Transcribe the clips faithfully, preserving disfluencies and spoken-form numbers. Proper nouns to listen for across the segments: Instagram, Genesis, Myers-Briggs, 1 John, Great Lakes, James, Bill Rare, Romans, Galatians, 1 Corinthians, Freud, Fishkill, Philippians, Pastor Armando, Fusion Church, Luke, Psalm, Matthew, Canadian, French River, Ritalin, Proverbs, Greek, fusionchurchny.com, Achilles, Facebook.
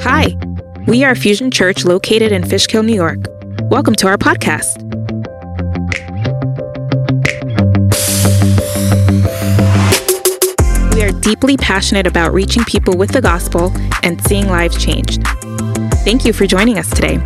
Hi, we are Fusion Church located in Fishkill, New York. Welcome to our podcast. We are deeply passionate about reaching people with the gospel and seeing lives changed. Thank you for joining us today.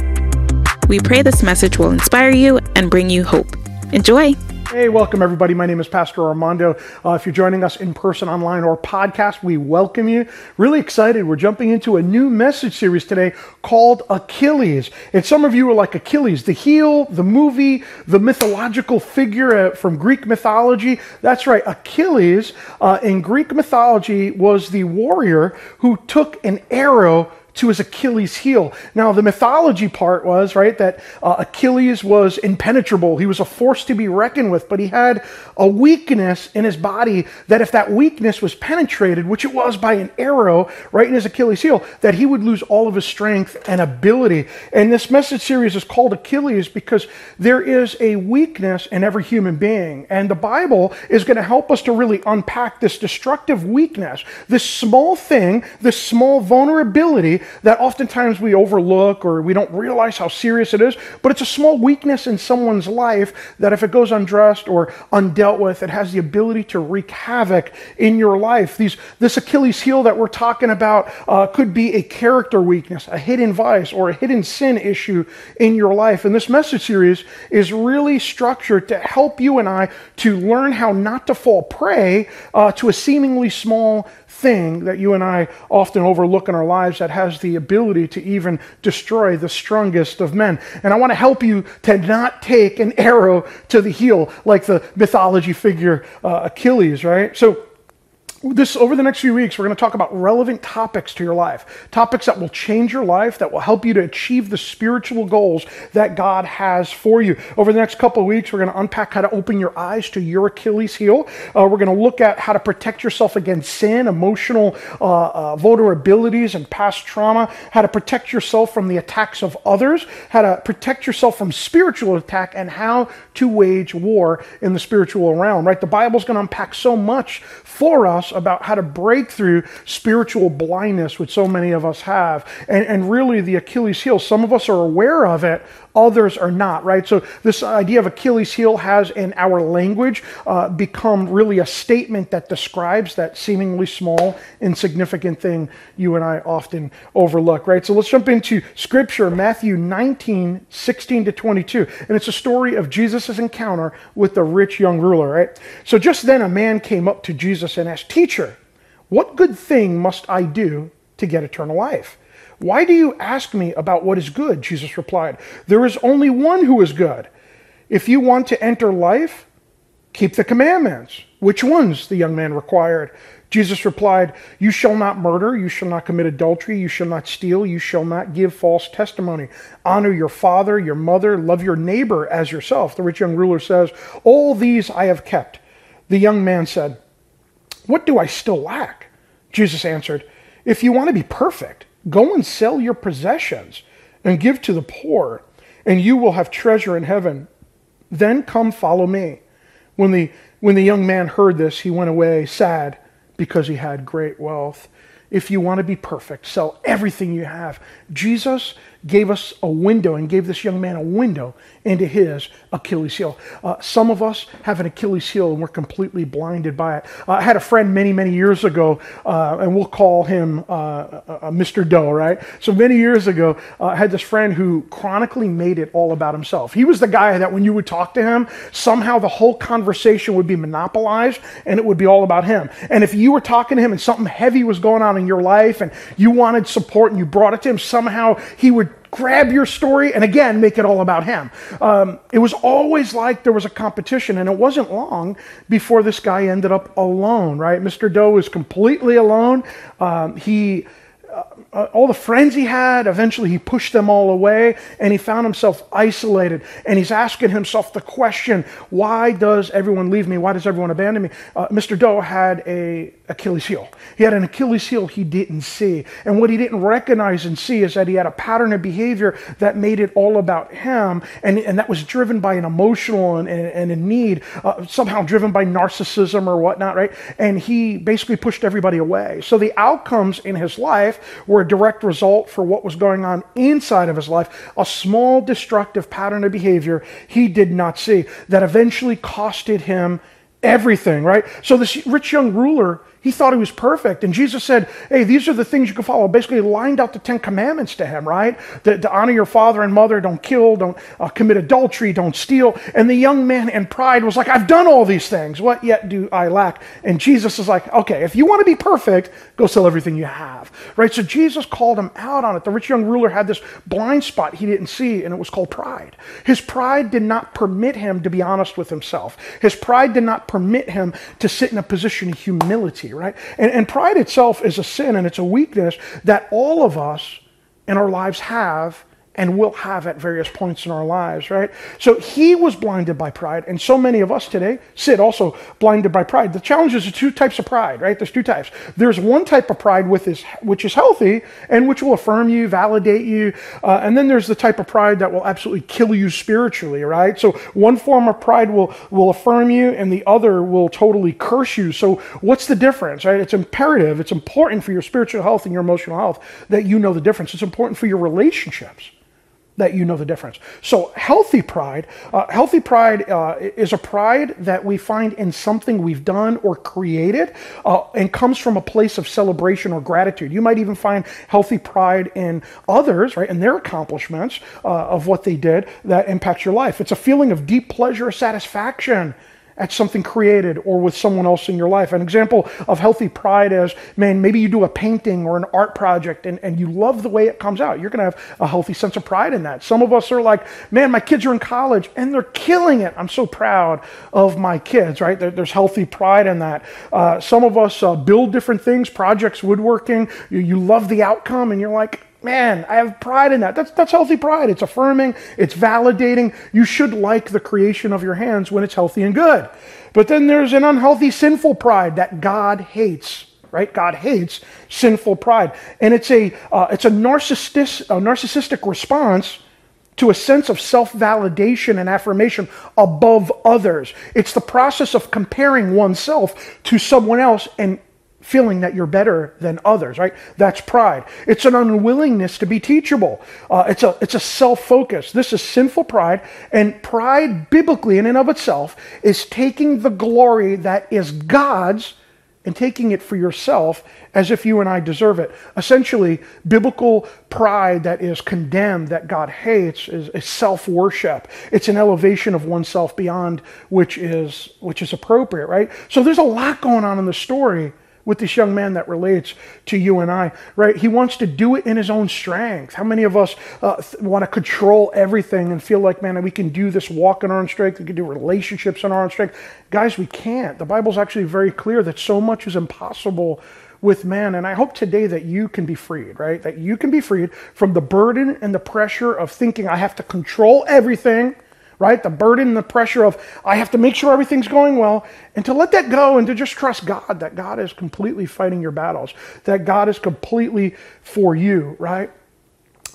We pray this message will inspire you and bring you hope. Enjoy. Hey, welcome everybody. My name is Pastor Armando. Uh, if you're joining us in person, online, or podcast, we welcome you. Really excited. We're jumping into a new message series today called Achilles. And some of you are like Achilles, the heel, the movie, the mythological figure from Greek mythology. That's right. Achilles uh, in Greek mythology was the warrior who took an arrow to his Achilles' heel. Now, the mythology part was, right, that uh, Achilles was impenetrable. He was a force to be reckoned with, but he had a weakness in his body that if that weakness was penetrated, which it was by an arrow right in his Achilles' heel, that he would lose all of his strength and ability. And this message series is called Achilles because there is a weakness in every human being. And the Bible is going to help us to really unpack this destructive weakness, this small thing, this small vulnerability that oftentimes we overlook or we don't realize how serious it is, but it's a small weakness in someone's life that if it goes undressed or undealt with, it has the ability to wreak havoc in your life. These, this Achilles heel that we're talking about uh, could be a character weakness, a hidden vice, or a hidden sin issue in your life. And this message series is really structured to help you and I to learn how not to fall prey uh, to a seemingly small thing that you and I often overlook in our lives that has the ability to even destroy the strongest of men. And I want to help you to not take an arrow to the heel like the mythology figure uh, Achilles, right? So This over the next few weeks, we're going to talk about relevant topics to your life, topics that will change your life, that will help you to achieve the spiritual goals that God has for you. Over the next couple of weeks, we're going to unpack how to open your eyes to your Achilles heel. Uh, we're going to look at how to protect yourself against sin, emotional uh, uh, vulnerabilities, and past trauma, how to protect yourself from the attacks of others, how to protect yourself from spiritual attack, and how to wage war in the spiritual realm, right? The Bible's going to unpack so much for us about how to break through spiritual blindness, which so many of us have. And, and really the Achilles heel, some of us are aware of it, others are not, right? So this idea of Achilles heel has in our language uh, become really a statement that describes that seemingly small, insignificant thing you and I often overlook, right? So let's jump into scripture, Matthew nineteen, sixteen to twenty-two. And it's a story of Jesus' encounter with the rich young ruler, right? So just then a man came up to Jesus and asked, "Teacher, what good thing must I do to get eternal life?" "Why do you ask me about what is good?" Jesus replied. "There is only one who is good. If you want to enter life, keep the commandments." "Which ones?" the young man required. Jesus replied, "You shall not murder, you shall not commit adultery, you shall not steal, you shall not give false testimony. Honor your father, your mother, love your neighbor as yourself." The rich young ruler says, "All these I have kept." The young man said, "What do I still lack?" Jesus answered, "If you want to be perfect, go and sell your possessions and give to the poor, and you will have treasure in heaven. Then come follow me." When the when the young man heard this, he went away sad because he had great wealth. If you want to be perfect, sell everything you have. Jesus gave us a window and gave this young man a window into his Achilles heel. Uh, some of us have an Achilles heel and we're completely blinded by it. Uh, I had a friend many, many years ago, uh, and we'll call him uh, uh, Mister Doe, right? So many years ago, uh, I had this friend who chronically made it all about himself. He was the guy that when you would talk to him, somehow the whole conversation would be monopolized and it would be all about him. And if you were talking to him and something heavy was going on in your life and you wanted support and you brought it to him, somehow he would grab your story and again, make it all about him. Um, it was always like there was a competition, and it wasn't long before this guy ended up alone, right? Mister Doe was completely alone. Um, he, uh, all the friends he had, eventually he pushed them all away and he found himself isolated, and he's asking himself the question, why does everyone leave me? Why does everyone abandon me? Uh, Mister Doe had a Achilles heel. He had an Achilles heel he didn't see. And what he didn't recognize and see is that he had a pattern of behavior that made it all about him. And, and that was driven by an emotional and, and, and a need, uh, somehow driven by narcissism or whatnot, right? And he basically pushed everybody away. So the outcomes in his life were a direct result for what was going on inside of his life, a small destructive pattern of behavior he did not see that eventually costed him everything, right? So this rich young ruler, he thought he was perfect. And Jesus said, hey, these are the things you can follow. Basically lined out the Ten Commandments to him, right? To, to honor your father and mother, don't kill, don't uh, commit adultery, don't steal. And the young man in pride was like, I've done all these things. What yet do I lack? And Jesus is like, okay, if you want to be perfect, go sell everything you have, right? So Jesus called him out on it. The rich young ruler had this blind spot he didn't see, and it was called pride. His pride did not permit him to be honest with himself. His pride did not permit him to sit in a position of humility, right? And, and pride itself is a sin, and it's a weakness that all of us in our lives have and will have at various points in our lives, right? So he was blinded by pride, and so many of us today sit also blinded by pride. The challenge is the two types of pride, right? There's two types. There's one type of pride with is, which is healthy and which will affirm you, validate you, uh, and then there's the type of pride that will absolutely kill you spiritually, right? So one form of pride will, will affirm you, and the other will totally curse you. So what's the difference, right? It's imperative, it's important for your spiritual health and your emotional health that you know the difference. It's important for your relationships that you know the difference. So healthy pride, uh, healthy pride uh, is a pride that we find in something we've done or created uh, and comes from a place of celebration or gratitude. You might even find healthy pride in others, right, and their accomplishments uh, of what they did that impacts your life. It's a feeling of deep pleasure or satisfaction at something created or with someone else in your life. An example of healthy pride is, man, maybe you do a painting or an art project and, and you love the way it comes out. You're gonna have a healthy sense of pride in that. Some of us are like, man, my kids are in college and they're killing it. I'm so proud of my kids, right? There, there's healthy pride in that. Uh, some of us uh, build different things, projects, woodworking. You, you love the outcome and you're like, man, I have pride in that. That's that's healthy pride. It's affirming, it's validating. You should like the creation of your hands when it's healthy and good. But then there's an unhealthy, sinful pride that God hates, right? God hates sinful pride. And it's a uh, it's a narcissistic, a narcissistic response to a sense of self-validation and affirmation above others. It's the process of comparing oneself to someone else and feeling that you're better than others, right? That's pride. It's an unwillingness to be teachable. Uh, it's a it's a self-focus. This is sinful pride, and pride biblically in and of itself is taking the glory that is God's and taking it for yourself as if you and I deserve it. Essentially, biblical pride that is condemned, that God hates, is, is self-worship. It's an elevation of oneself beyond which is which is appropriate, right? So there's a lot going on in the story with this young man that relates to you and I, right? He wants to do it in his own strength. How many of us uh, th- want to control everything and feel like, man, we can do this walk in our own strength, we can do relationships in our own strength? Guys, we can't. The Bible's actually very clear that so much is impossible with man, and I hope today that you can be freed, right? That you can be freed from the burden and the pressure of thinking, I have to control everything, right? The burden and the pressure of, I have to make sure everything's going well, and to let that go and to just trust God, that God is completely fighting your battles, that God is completely for you, right?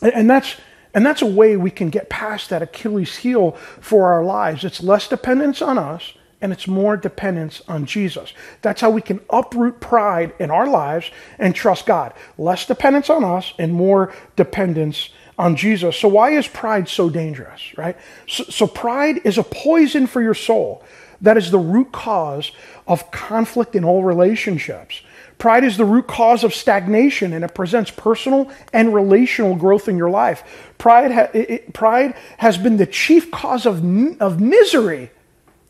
And that's and that's a way we can get past that Achilles heel for our lives. It's less dependence on us, and it's more dependence on Jesus. That's how we can uproot pride in our lives and trust God. Less dependence on us and more dependence on Jesus. So why is pride so dangerous, right? So, so pride is a poison for your soul. That is the root cause of conflict in all relationships. Pride is the root cause of stagnation, and it presents personal and relational growth in your life. Pride, ha- it, pride has been the chief cause of, of misery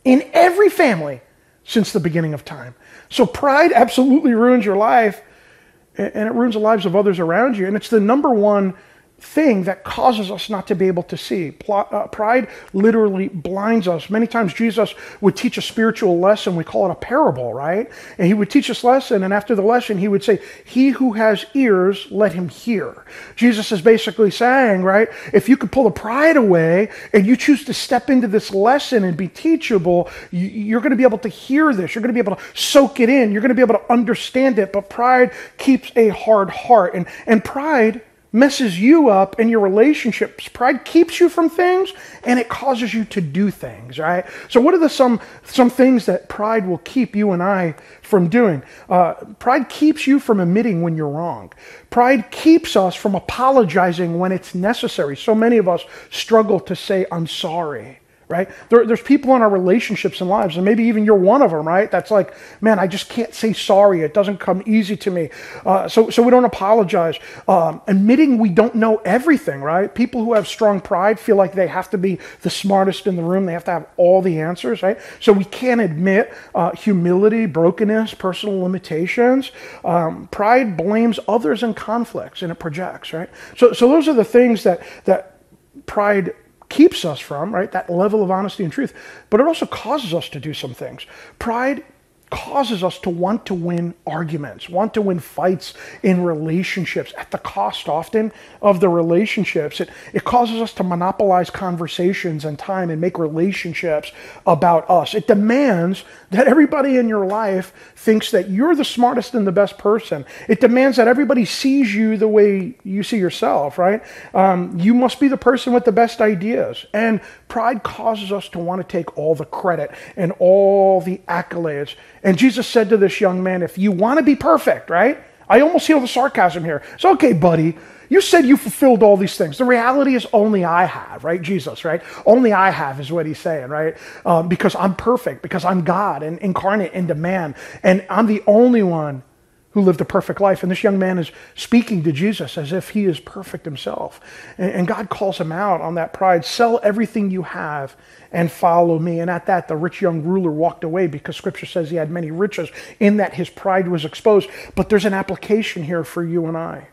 in every family since the beginning of time. So pride absolutely ruins your life, and it ruins the lives of others around you, and it's the number one thing that causes us not to be able to see. Pride literally blinds us. Many times Jesus would teach a spiritual lesson. We call it a parable, right? And he would teach us lesson, and after the lesson, he would say, "He who has ears, let him hear." Jesus is basically saying, right, if you could pull the pride away and you choose to step into this lesson and be teachable, you're going to be able to hear this. You're going to be able to soak it in. You're going to be able to understand it. But pride keeps a hard heart, and, and pride messes you up in your relationships. Pride keeps you from things, and it causes you to do things, right? So what are the some some things that pride will keep you and I from doing? Uh, pride keeps you from admitting when you're wrong. Pride keeps us from apologizing when it's necessary. So many of us struggle to say, "I'm sorry." Right? There, there's people in our relationships and lives, and maybe even you're one of them, right? That's like, man, I just can't say sorry. It doesn't come easy to me. Uh, so, so we don't apologize. Um, admitting we don't know everything, right? People who have strong pride feel like they have to be the smartest in the room. They have to have all the answers, right? So we can't admit uh, humility, brokenness, personal limitations. Um, pride blames others in conflicts, and it projects, right? So, so those are the things that that pride keeps us from, right? That level of honesty and truth. But it also causes us to do some things. Pride causes us to want to win arguments, want to win fights in relationships at the cost often of the relationships. It, it causes us to monopolize conversations and time and make relationships about us. It demands that everybody in your life thinks that you're the smartest and the best person. It demands that everybody sees you the way you see yourself, right? Um, you must be the person with the best ideas. And pride causes us to want to take all the credit and all the accolades. And Jesus said to this young man, if you want to be perfect, right? I almost feel the sarcasm here. It's okay, buddy. You said you fulfilled all these things. The reality is only I have, right? Jesus, right? Only I have is what he's saying, right? Um, because I'm perfect, because I'm God and incarnate into man. And I'm the only one who lived a perfect life. And this young man is speaking to Jesus as if he is perfect himself. And, and God calls him out on that pride. Sell everything you have and follow me. And at that, the rich young ruler walked away because scripture says he had many riches, in that his pride was exposed. But there's an application here for you and I,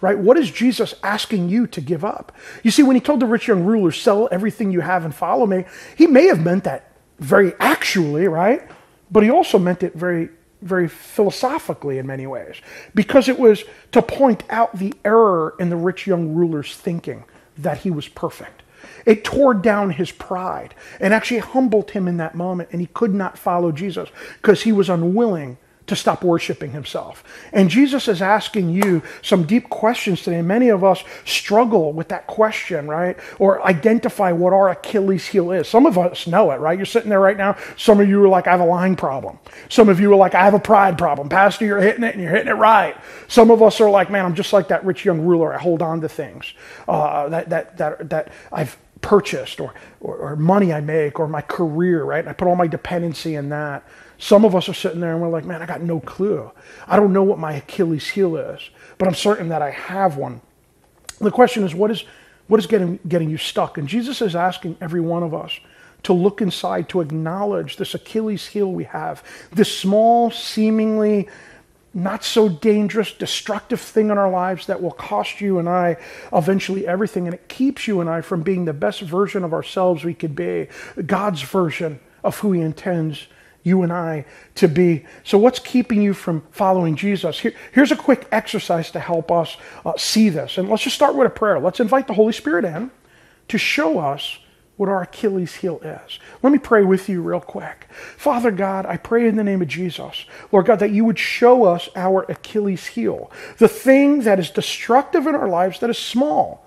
right? What is Jesus asking you to give up? You see, when he told the rich young ruler, sell everything you have and follow me, he may have meant that very actually, right? But he also meant it very very philosophically in many ways, because it was to point out the error in the rich young ruler's thinking that he was perfect. It tore down his pride and actually humbled him in that moment, and he could not follow Jesus because he was unwilling to stop worshiping himself. And Jesus is asking you some deep questions today. Many of us struggle with that question, right? Or identify what our Achilles heel is. Some of us know it, right? You're sitting there right now. Some of you are like, I have a lying problem. Some of you are like, I have a pride problem. Pastor, you're hitting it and you're hitting it right. Some of us are like, man, I'm just like that rich young ruler. I hold on to things uh, that, that, that, that I've purchased or, or, or money I make or my career, right? And I put all my dependency in that. Some of us are sitting there and we're like, man, I got no clue. I don't know what my Achilles heel is, but I'm certain that I have one. The question is, what is what is getting, getting you stuck? And Jesus is asking every one of us to look inside, to acknowledge this Achilles heel we have, this small, seemingly not so dangerous, destructive thing in our lives that will cost you and I eventually everything. And it keeps you and I from being the best version of ourselves we could be, God's version of who he intends you and I to be. So what's keeping you from following Jesus? Here, here's a quick exercise to help us uh, see this. And let's just start with a prayer. Let's invite the Holy Spirit in to show us what our Achilles heel is. Let me pray with you real quick. Father God, I pray in the name of Jesus, Lord God, that you would show us our Achilles heel, the thing that is destructive in our lives, that is small,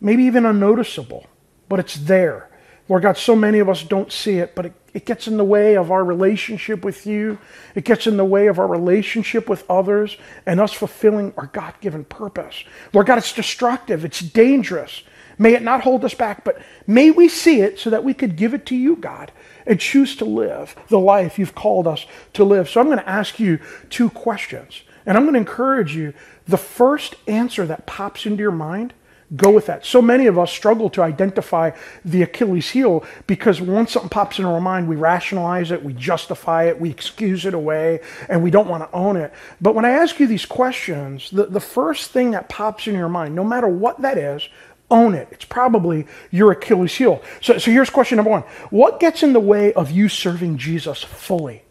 maybe even unnoticeable, but it's there. Lord God, so many of us don't see it, but it, it gets in the way of our relationship with you. It gets in the way of our relationship with others and us fulfilling our God-given purpose. Lord God, it's destructive. It's dangerous. May it not hold us back, but may we see it so that we could give it to you, God, and choose to live the life you've called us to live. So I'm going to ask you two questions, and I'm going to encourage you. The first answer that pops into your mind, go with that. So many of us struggle to identify the Achilles heel because once something pops into our mind, we rationalize it, we justify it, we excuse it away, and we don't want to own it. But when I ask you these questions, the, the first thing that pops in your mind, no matter what that is, own it. It's probably your Achilles heel. So, so here's question number one. What gets in the way of you serving Jesus fully?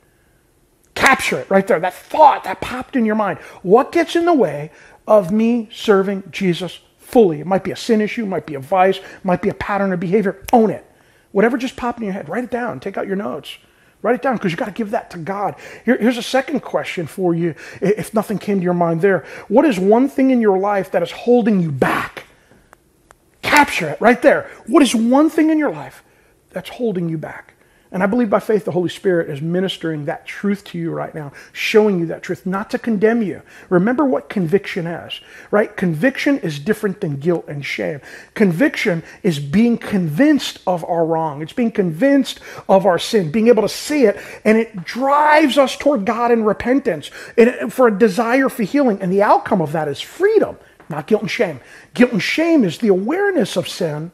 Capture it right there. That thought that popped in your mind. What gets in the way of me serving Jesus fully? It might be a sin issue, might be a vice, might be a pattern of behavior. Own it. Whatever just popped in your head, write it down. Take out your notes. Write it down because you got to give that to God. Here, here's a second question for you if nothing came to your mind there. What is one thing in your life that is holding you back? Capture it right there. What is one thing in your life that's holding you back? And I believe by faith the Holy Spirit is ministering that truth to you right now, showing you that truth, not to condemn you. Remember what conviction is, right? Conviction is different than guilt and shame. Conviction is being convinced of our wrong. It's being convinced of our sin, being able to see it, and it drives us toward God in repentance and for a desire for healing. And the outcome of that is freedom, not guilt and shame. Guilt and shame is the awareness of sin,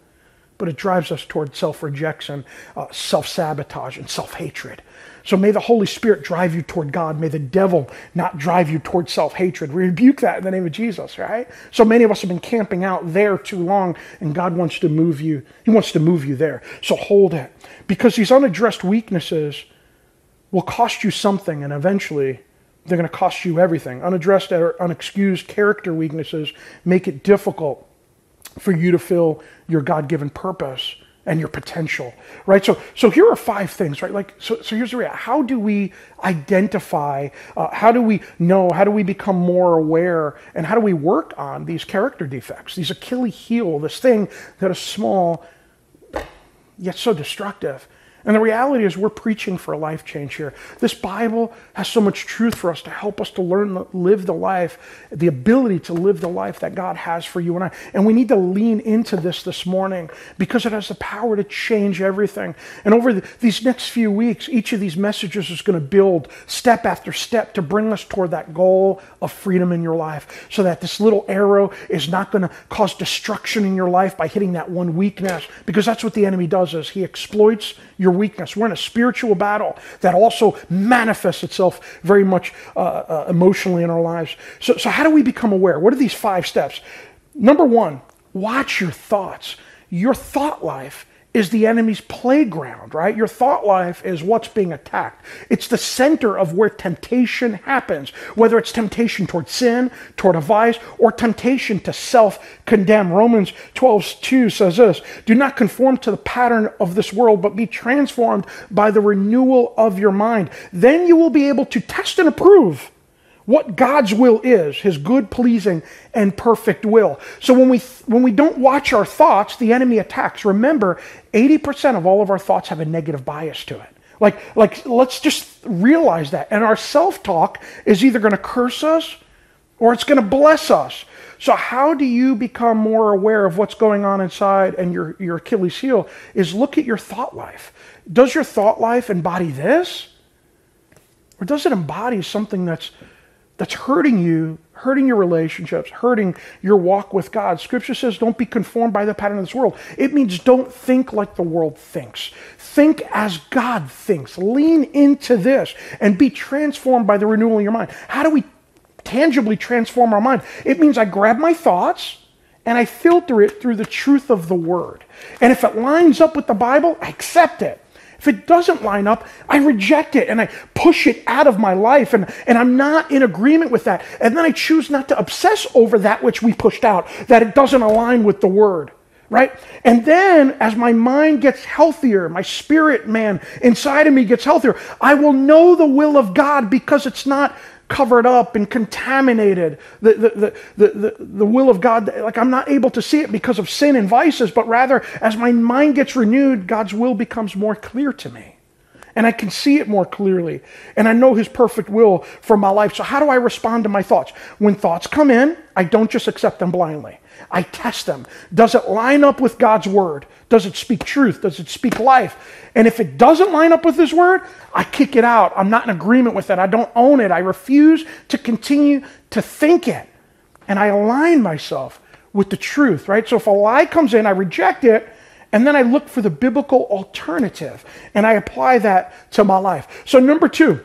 but it drives us toward self-rejection, uh, self-sabotage, and self-hatred. So may the Holy Spirit drive you toward God. May the devil not drive you toward self-hatred. We rebuke that in the name of Jesus, right? So many of us have been camping out there too long, and God wants to move you. He wants to move you there. So hold it, because these unaddressed weaknesses will cost you something, and eventually they're going to cost you everything. Unaddressed or unexcused character weaknesses make it difficult for you to fill your God-given purpose and your potential, right? So, so here are five things, right? Like, so, so here's the reality. How do we identify? Uh, how do we know? How do we become more aware? And how do we work on these character defects, these Achilles heel, this thing that is small yet so destructive? And the reality is we're preaching for a life change here. This Bible has so much truth for us to help us to learn, live the life, the ability to live the life that God has for you and I. And we need to lean into this this morning because it has the power to change everything. And over the, these next few weeks, each of these messages is going to build step after step to bring us toward that goal of freedom in your life so that this little arrow is not going to cause destruction in your life by hitting that one weakness, because that's what the enemy does is he exploits your weakness. We're in a spiritual battle that also manifests itself very much uh, uh, emotionally in our lives. So, so how do we become aware? What are these five steps? Number one, watch your thoughts. Your thought life is the enemy's playground, right? Your thought life is what's being attacked. It's the center of where temptation happens, whether it's temptation toward sin, toward a vice, or temptation to self-condemn. Romans twelve two says this, "Do not conform to the pattern of this world, but be transformed by the renewal of your mind. Then you will be able to test and approve what God's will is, his good, pleasing, and perfect will." So when we when we don't watch our thoughts, the enemy attacks. Remember, eighty percent of all of our thoughts have a negative bias to it. Like, like let's just realize that. And our self-talk is either going to curse us or it's going to bless us. So how do you become more aware of what's going on inside and your, your Achilles heel is look at your thought life. Does your thought life embody this? Or does it embody something that's that's hurting you, hurting your relationships, hurting your walk with God? Scripture says, don't be conformed by the pattern of this world. It means don't think like the world thinks. Think as God thinks. Lean into this and be transformed by the renewal of your mind. How do we tangibly transform our mind? It means I grab my thoughts and I filter it through the truth of the Word. And if it lines up with the Bible, I accept it. If it doesn't line up, I reject it and I push it out of my life, and, and I'm not in agreement with that. And then I choose not to obsess over that which we pushed out, that it doesn't align with the Word, right? And then as my mind gets healthier, my spirit man inside of me gets healthier, I will know the will of God because it's not covered up and contaminated. The, the, the, the, the will of God, like I'm not able to see it because of sin and vices, but rather as my mind gets renewed, God's will becomes more clear to me. And I can see it more clearly. And I know his perfect will for my life. So how do I respond to my thoughts? When thoughts come in, I don't just accept them blindly. I test them. Does it line up with God's Word? Does it speak truth? Does it speak life? And if it doesn't line up with his Word, I kick it out. I'm not in agreement with it. I don't own it. I refuse to continue to think it. And I align myself with the truth, right? So if a lie comes in, I reject it, and then I look for the biblical alternative, and I apply that to my life. So number two,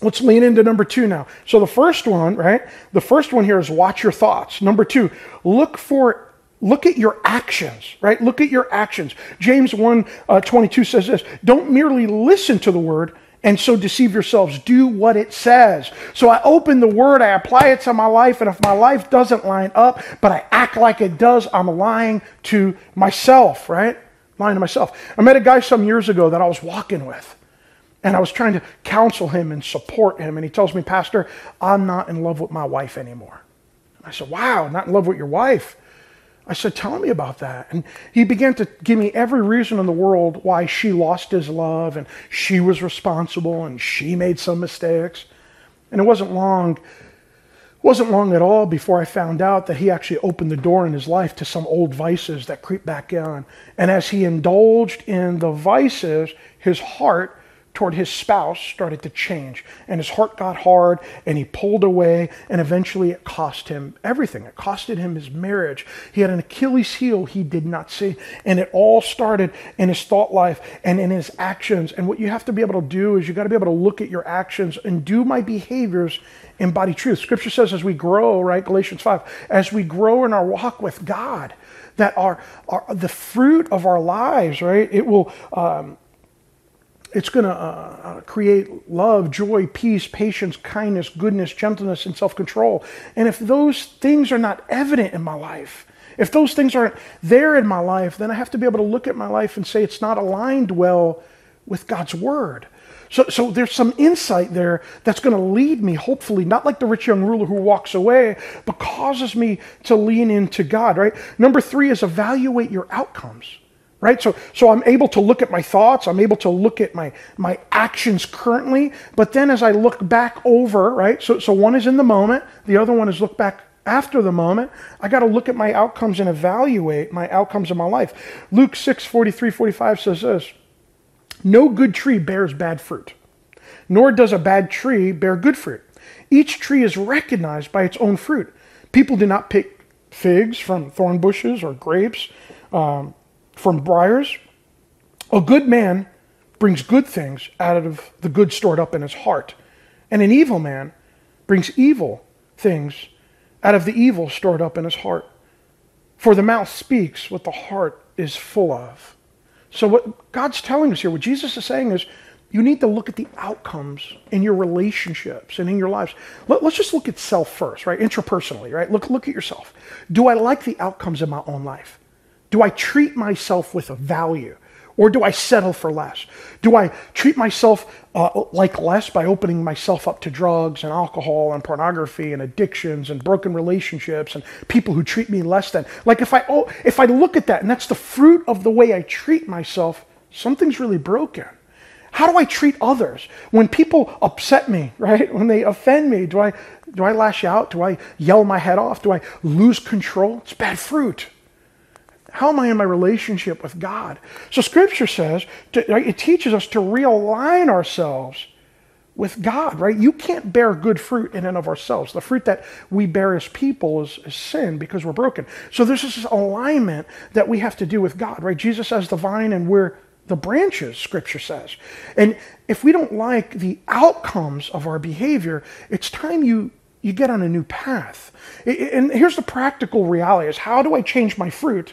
let's lean into number two now. So the first one, right? The first one here is watch your thoughts. Number two, look for Look at your actions, right? Look at your actions. James one twenty-two says this, don't merely listen to the word and so deceive yourselves. Do what it says. So I open the word, I apply it to my life, and if my life doesn't line up, but I act like it does, I'm lying to myself, right? Lying to myself. I met a guy some years ago that I was walking with, and I was trying to counsel him and support him, and he tells me, Pastor, I'm not in love with my wife anymore. And I said, wow, not in love with your wife. I said, tell me about that. And he began to give me every reason in the world why she lost his love and she was responsible and she made some mistakes. And it wasn't long, wasn't long at all before I found out that he actually opened the door in his life to some old vices that creep back in. And as he indulged in the vices, his heart toward his spouse started to change, and his heart got hard, and he pulled away, and eventually it cost him everything. It costed him his marriage. He had an Achilles heel he did not see, and it all started in his thought life and in his actions. And what you have to be able to do is you got to be able to look at your actions and do my behaviors embody truth. Scripture says as we grow, right, Galatians five, as we grow in our walk with God, that our, our the fruit of our lives, right, it will... Um, It's going to uh, create love, joy, peace, patience, kindness, goodness, gentleness, and self-control. And if those things are not evident in my life, if those things aren't there in my life, then I have to be able to look at my life and say it's not aligned well with God's word. So, so there's some insight there that's going to lead me, hopefully, not like the rich young ruler who walks away, but causes me to lean into God, right? Number three is evaluate your outcomes. Right? So so I'm able to look at my thoughts, I'm able to look at my my actions currently, but then as I look back over, right? So so one is in the moment, the other one is look back after the moment. I got to look at my outcomes and evaluate my outcomes in my life. Luke six forty-three forty-five says this, no good tree bears bad fruit, nor does a bad tree bear good fruit. Each tree is recognized by its own fruit. People do not pick figs from thorn bushes or grapes um from briars. A good man brings good things out of the good stored up in his heart, and an evil man brings evil things out of the evil stored up in his heart. For the mouth speaks what the heart is full of. So what God's telling us here, what Jesus is saying is, you need to look at the outcomes in your relationships and in your lives. Let, let's just look at self first, right? Intrapersonally, right? Look, look at yourself. Do I like the outcomes in my own life? Do I treat myself with a value, or do I settle for less? Do I treat myself uh, like less by opening myself up to drugs and alcohol and pornography and addictions and broken relationships and people who treat me less than? Like if I oh, if I look at that and that's the fruit of the way I treat myself, something's really broken. How do I treat others? When people upset me, right? When they offend me, do I do I lash out? Do I yell my head off? Do I lose control? It's bad fruit. How am I in my relationship with God? So Scripture says, to, right, it teaches us to realign ourselves with God, right? You can't bear good fruit in and of ourselves. The fruit that we bear as people is, is sin because we're broken. So there's this alignment that we have to do with God, right? Jesus as the vine and we're the branches, Scripture says. And if we don't like the outcomes of our behavior, it's time you You get on a new path. And here's the practical reality is, how do I change my fruit?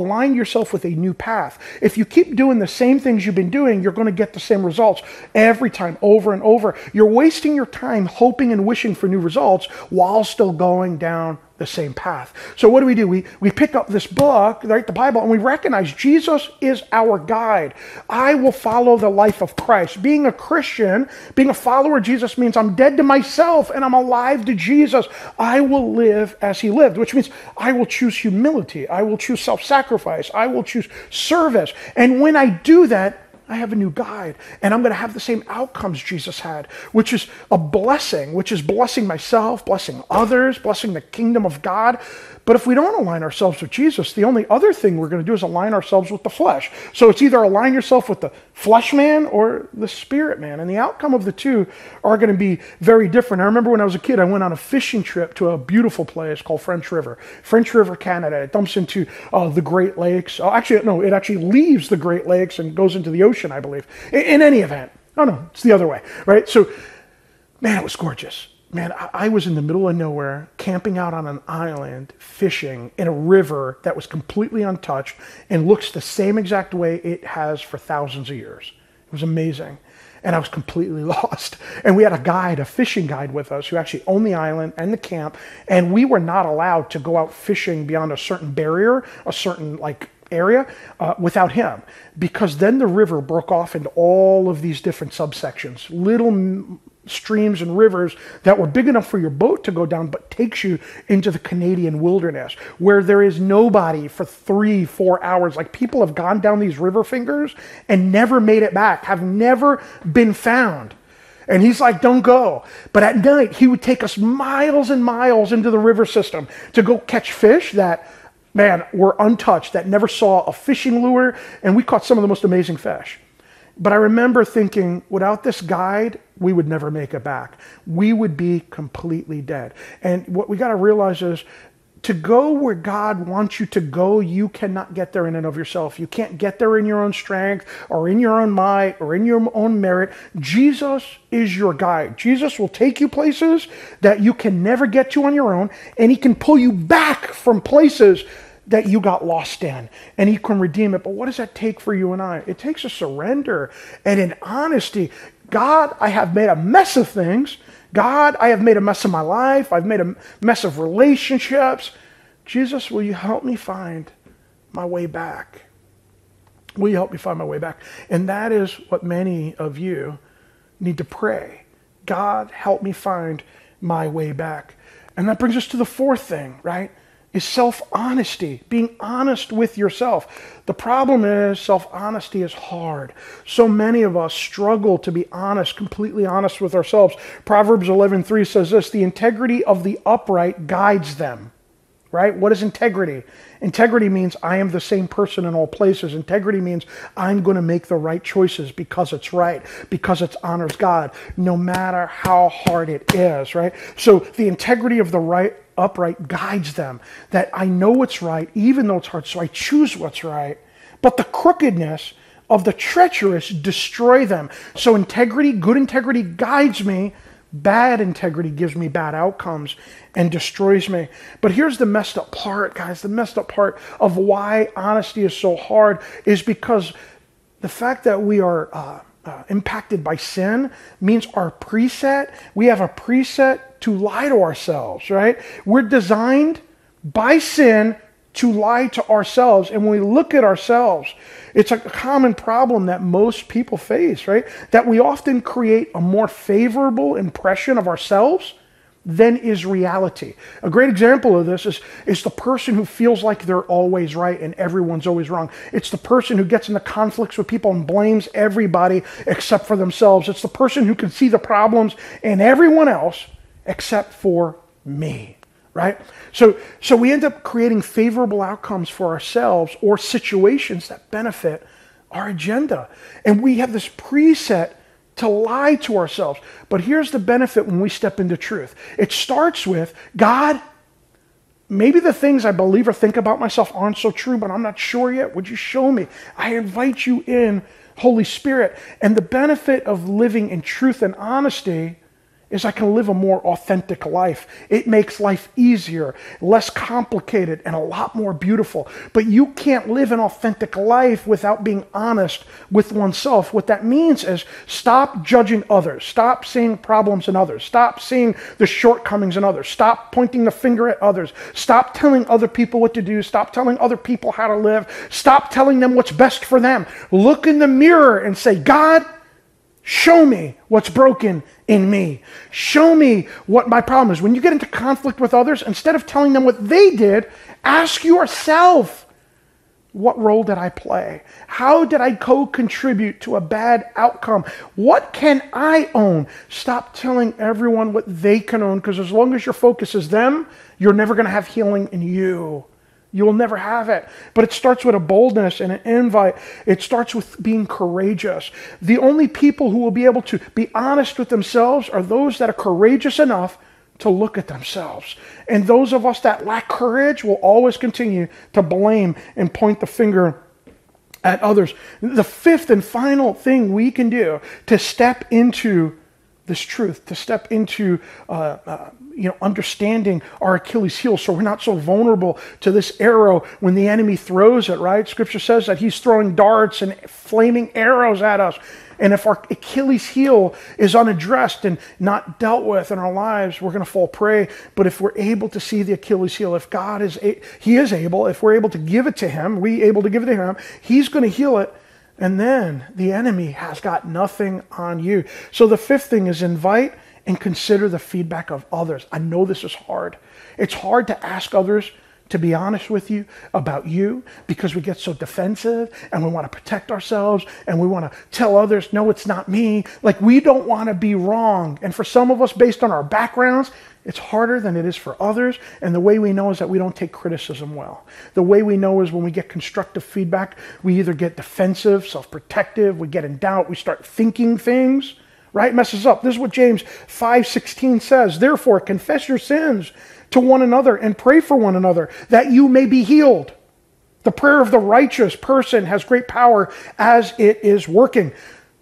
Align yourself with a new path. If you keep doing the same things you've been doing, you're going to get the same results every time, over and over. You're wasting your time hoping and wishing for new results while still going down the same path. So what do we do? We we pick up this book, right, the Bible, and we recognize Jesus is our guide. I will follow the life of Christ. Being a Christian, being a follower of Jesus means I'm dead to myself and I'm alive to Jesus. I will live as he lived, which means I will choose humility. I will choose self-sacrifice. I will choose service. And when I do that, I have a new guide, and I'm going to have the same outcomes Jesus had, which is a blessing, which is blessing myself, blessing others, blessing the kingdom of God. But if we don't align ourselves with Jesus, the only other thing we're going to do is align ourselves with the flesh. So it's either align yourself with the flesh man or the spirit man, and the outcome of the two are going to be very different. I remember when I was a kid, I went on a fishing trip to a beautiful place called French River, French River, Canada. It dumps into uh, the Great Lakes. Uh, actually, no, it actually leaves the Great Lakes and goes into the ocean, I believe. In any event, no, no, it's the other way, right? So, man, it was gorgeous. Man, I was in the middle of nowhere, camping out on an island, fishing in a river that was completely untouched and looks the same exact way it has for thousands of years. It was amazing. And I was completely lost. And we had a guide, a fishing guide with us who actually owned the island and the camp. And we were not allowed to go out fishing beyond a certain barrier, a certain like area uh, without him, because then the river broke off into all of these different subsections, little m- streams and rivers that were big enough for your boat to go down, but takes you into the Canadian wilderness where there is nobody for three, four hours. Like, people have gone down these river fingers and never made it back, have never been found. And he's like, don't go. But at night, he would take us miles and miles into the river system to go catch fish that, man, we're untouched, that never saw a fishing lure, and we caught some of the most amazing fish. But I remember thinking, without this guide, we would never make it back. We would be completely dead. And what we got to realize is, to go where God wants you to go, you cannot get there in and of yourself. You can't get there in your own strength or in your own might or in your own merit. Jesus is your guide. Jesus will take you places that you can never get to on your own, and he can pull you back from places that you got lost in, and he can redeem it. But what does that take for you and I? It takes a surrender and an honesty. God, I have made a mess of things. God, I have made a mess of my life. I've made a mess of relationships. Jesus, will you help me find my way back? Will you help me find my way back? And that is what many of you need to pray. God, help me find my way back. And that brings us to the fourth thing, right? Is self-honesty, being honest with yourself. The problem is self-honesty is hard. So many of us struggle to be honest, completely honest with ourselves. Proverbs eleven three says this, the integrity of the upright guides them, right? What is integrity? Integrity means I am the same person in all places. Integrity means I'm going to make the right choices because it's right, because it honors God, no matter how hard it is, right? So the integrity of the right upright guides them, that I know what's right, even though it's hard, so I choose what's right. But the crookedness of the treacherous destroy them. So integrity, good integrity guides me, bad integrity gives me bad outcomes and destroys me. But here's the messed up part, guys, the messed up part of why honesty is so hard is because the fact that we are uh, uh, impacted by sin means our preset, we have a preset to lie to ourselves, right? We're designed by sin to lie to ourselves. And when we look at ourselves, it's a common problem that most people face, right? That we often create a more favorable impression of ourselves than is reality. A great example of this is, is the person who feels like they're always right and everyone's always wrong. It's the person who gets into conflicts with people and blames everybody except for themselves. It's the person who can see the problems in everyone else except for me, right? So so we end up creating favorable outcomes for ourselves or situations that benefit our agenda. And we have this preset to lie to ourselves. But here's the benefit when we step into truth. It starts with, God, maybe the things I believe or think about myself aren't so true, but I'm not sure yet. Would you show me? I invite you in, Holy Spirit. And the benefit of living in truth and honesty is I can live a more authentic life. It makes life easier, less complicated, and a lot more beautiful. But you can't live an authentic life without being honest with oneself. What that means is stop judging others. Stop seeing problems in others. Stop seeing the shortcomings in others. Stop pointing the finger at others. Stop telling other people what to do. Stop telling other people how to live. Stop telling them what's best for them. Look in the mirror and say, God, show me what's broken in me. Show me what my problem is. When you get into conflict with others, instead of telling them what they did, ask yourself, What role did I play? How did I co-contribute to a bad outcome? What can I own? Stop telling everyone what they can own, because as long as your focus is them, you're never going to have healing in you. You will never have it. But it starts with a boldness and an invite. It starts with being courageous. The only people who will be able to be honest with themselves are those that are courageous enough to look at themselves. And those of us that lack courage will always continue to blame and point the finger at others. The fifth and final thing we can do to step into this truth, to step into uh, uh, you know, understanding our Achilles heel, so we're not so vulnerable to this arrow when the enemy throws it, right? Scripture says that he's throwing darts and flaming arrows at us. And if our Achilles heel is unaddressed and not dealt with in our lives, we're going to fall prey. But if we're able to see the Achilles heel, if God is, a- he is able, if we're able to give it to him, we able to give it to him, he's going to heal it. And then the enemy has got nothing on you. So the fifth thing is invite and consider the feedback of others. I know this is hard. It's hard to ask others to be honest with you about you, because we get so defensive and we want to protect ourselves and we want to tell others, no, it's not me. Like, we don't want to be wrong. And for some of us, based on our backgrounds, it's harder than it is for others. And the way we know is that we don't take criticism well. The way we know is when we get constructive feedback, we either get defensive, self-protective, we get in doubt, we start thinking things, right? Messes up. This is what James five sixteen says. Therefore, confess your sins to one another and pray for one another that you may be healed. The prayer of the righteous person has great power as it is working.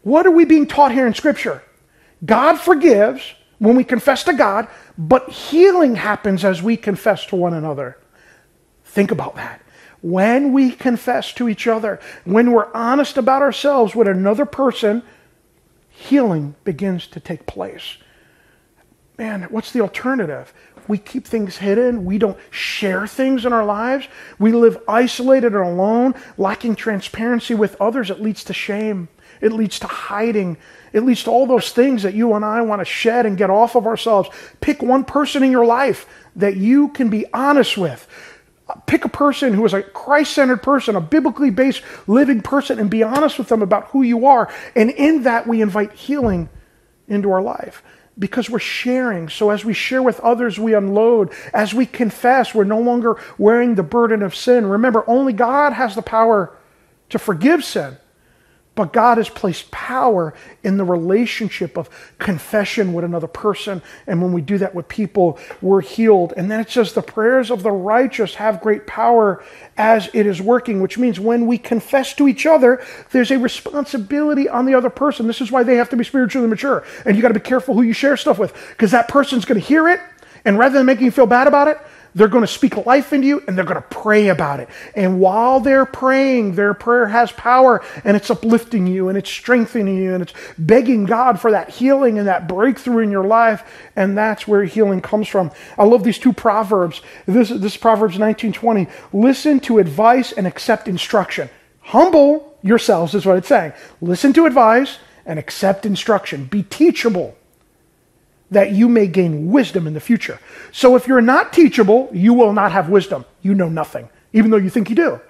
What are we being taught here in Scripture? God forgives when we confess to God, but healing happens as we confess to one another. Think about that. When we confess to each other, when we're honest about ourselves with another person, healing begins to take place. Man, what's the alternative? We keep things hidden. We don't share things in our lives. We live isolated or alone, lacking transparency with others. It leads to shame. It leads to hiding. It leads to all those things that you and I want to shed and get off of ourselves. Pick one person in your life that you can be honest with. Pick a person who is a Christ-centered person, a biblically based living person, and be honest with them about who you are. And in that, we invite healing into our life, because we're sharing. So as we share with others, we unload. As we confess, we're no longer wearing the burden of sin. Remember, only God has the power to forgive sin. But God has placed power in the relationship of confession with another person. And when we do that with people, we're healed. And then it says the prayers of the righteous have great power as it is working, which means when we confess to each other, there's a responsibility on the other person. This is why they have to be spiritually mature. And you got to be careful who you share stuff with, because that person's going to hear it. And rather than making you feel bad about it, they're going to speak life into you, and they're going to pray about it. And while they're praying, their prayer has power, and it's uplifting you, and it's strengthening you, and it's begging God for that healing and that breakthrough in your life. And that's where healing comes from. I love these two Proverbs. This, this is Proverbs nineteen twenty. Listen to advice and accept instruction. Humble yourselves is what it's saying. Listen to advice and accept instruction. Be teachable, that you may gain wisdom in the future. So if you're not teachable, you will not have wisdom. You know nothing, even though you think you do.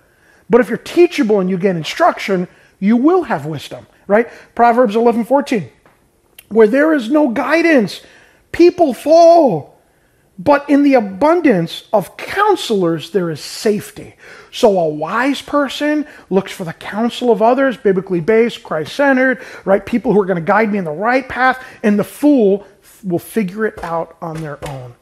But if you're teachable and you get instruction, you will have wisdom, right? Proverbs eleven fourteen, where there is no guidance, people fall. But in the abundance of counselors, there is safety. So a wise person looks for the counsel of others, biblically based, Christ-centered, right? People who are going to guide me in the right path. And the fool will figure it out on their own.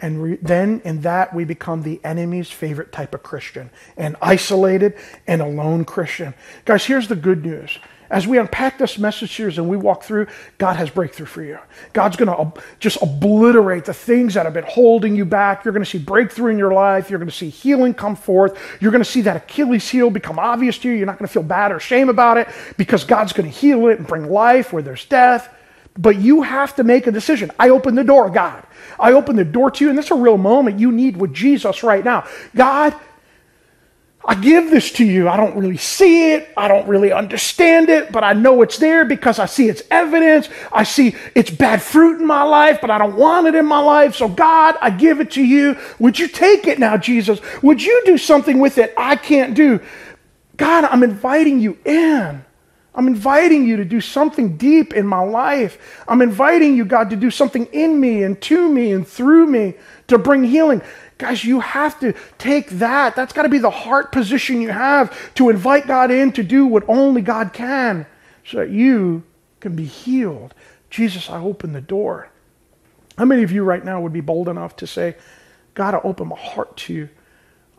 And re- then in that, we become the enemy's favorite type of Christian, an isolated and alone Christian. Guys, here's the good news. As we unpack this message series and we walk through, God has breakthrough for you. God's going to ob- just obliterate the things that have been holding you back. You're going to see breakthrough in your life. You're going to see healing come forth. You're going to see that Achilles heel become obvious to you. You're not going to feel bad or shame about it, because God's going to heal it and bring life where there's death. But you have to make a decision. I open the door, God. I open the door to you, and that's a real moment you need with Jesus right now. God, I give this to you. I don't really see it. I don't really understand it, but I know it's there because I see its evidence. I see it's bad fruit in my life, but I don't want it in my life. So God, I give it to you. Would you take it now, Jesus? Would you do something with it I can't do? God, I'm inviting you in. I'm inviting you to do something deep in my life. I'm inviting you, God, to do something in me and to me and through me to bring healing. Guys, you have to take that. That's got to be the heart position you have to invite God in to do what only God can so that you can be healed. Jesus, I open the door. How many of you right now would be bold enough to say, God, I open my heart to you.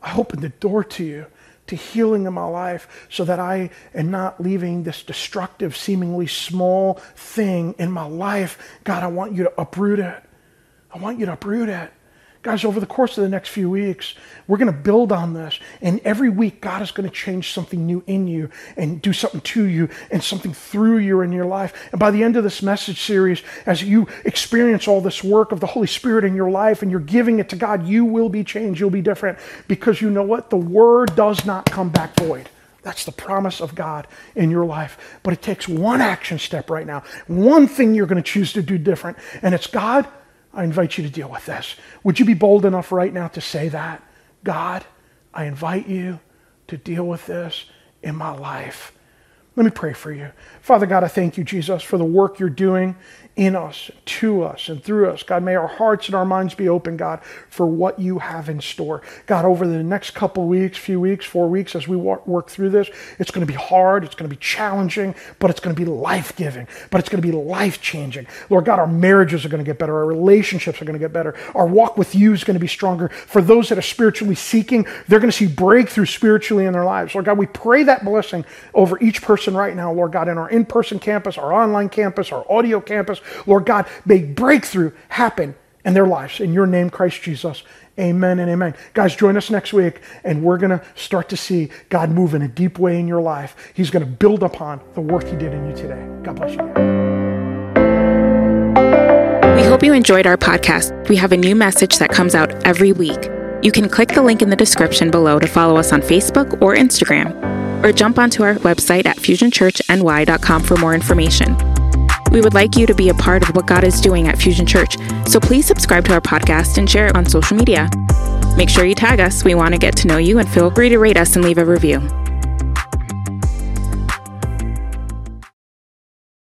I open the door to you, to healing in my life so that I am not leaving this destructive, seemingly small thing in my life. God, I want you to uproot it. I want you to uproot it. Guys, over the course of the next few weeks, we're going to build on this. And every week, God is going to change something new in you and do something to you and something through you in your life. And by the end of this message series, as you experience all this work of the Holy Spirit in your life and you're giving it to God, you will be changed. You'll be different because you know what? The word does not come back void. That's the promise of God in your life. But it takes one action step right now, one thing you're going to choose to do different. And it's, God, I invite you to deal with this. Would you be bold enough right now to say that? God, I invite you to deal with this in my life. Let me pray for you. Father God, I thank you, Jesus, for the work you're doing in us, to us, and through us. God, may our hearts and our minds be open, God, for what you have in store. God, over the next couple weeks, few weeks, four weeks, as we work through this, it's going to be hard, it's going to be challenging, but it's going to be life-giving, but it's going to be life-changing. Lord God, our marriages are going to get better, our relationships are going to get better, our walk with you is going to be stronger. For those that are spiritually seeking, they're going to see breakthrough spiritually in their lives. Lord God, we pray that blessing over each person right now, Lord God, in our in-person campus, our online campus, our audio campus. Lord God, may breakthrough happen in their lives. In your name, Christ Jesus, amen and amen. Guys, join us next week, and we're going to start to see God move in a deep way in your life. He's going to build upon the work he did in you today. God bless you. We hope you enjoyed our podcast. We have a new message that comes out every week. You can click the link in the description below to follow us on Facebook or Instagram, or jump onto our website at fusion church n y dot com for more information. We would like you to be a part of what God is doing at Fusion Church, so please subscribe to our podcast and share it on social media. Make sure you tag us. We want to get to know you, and feel free to rate us and leave a review.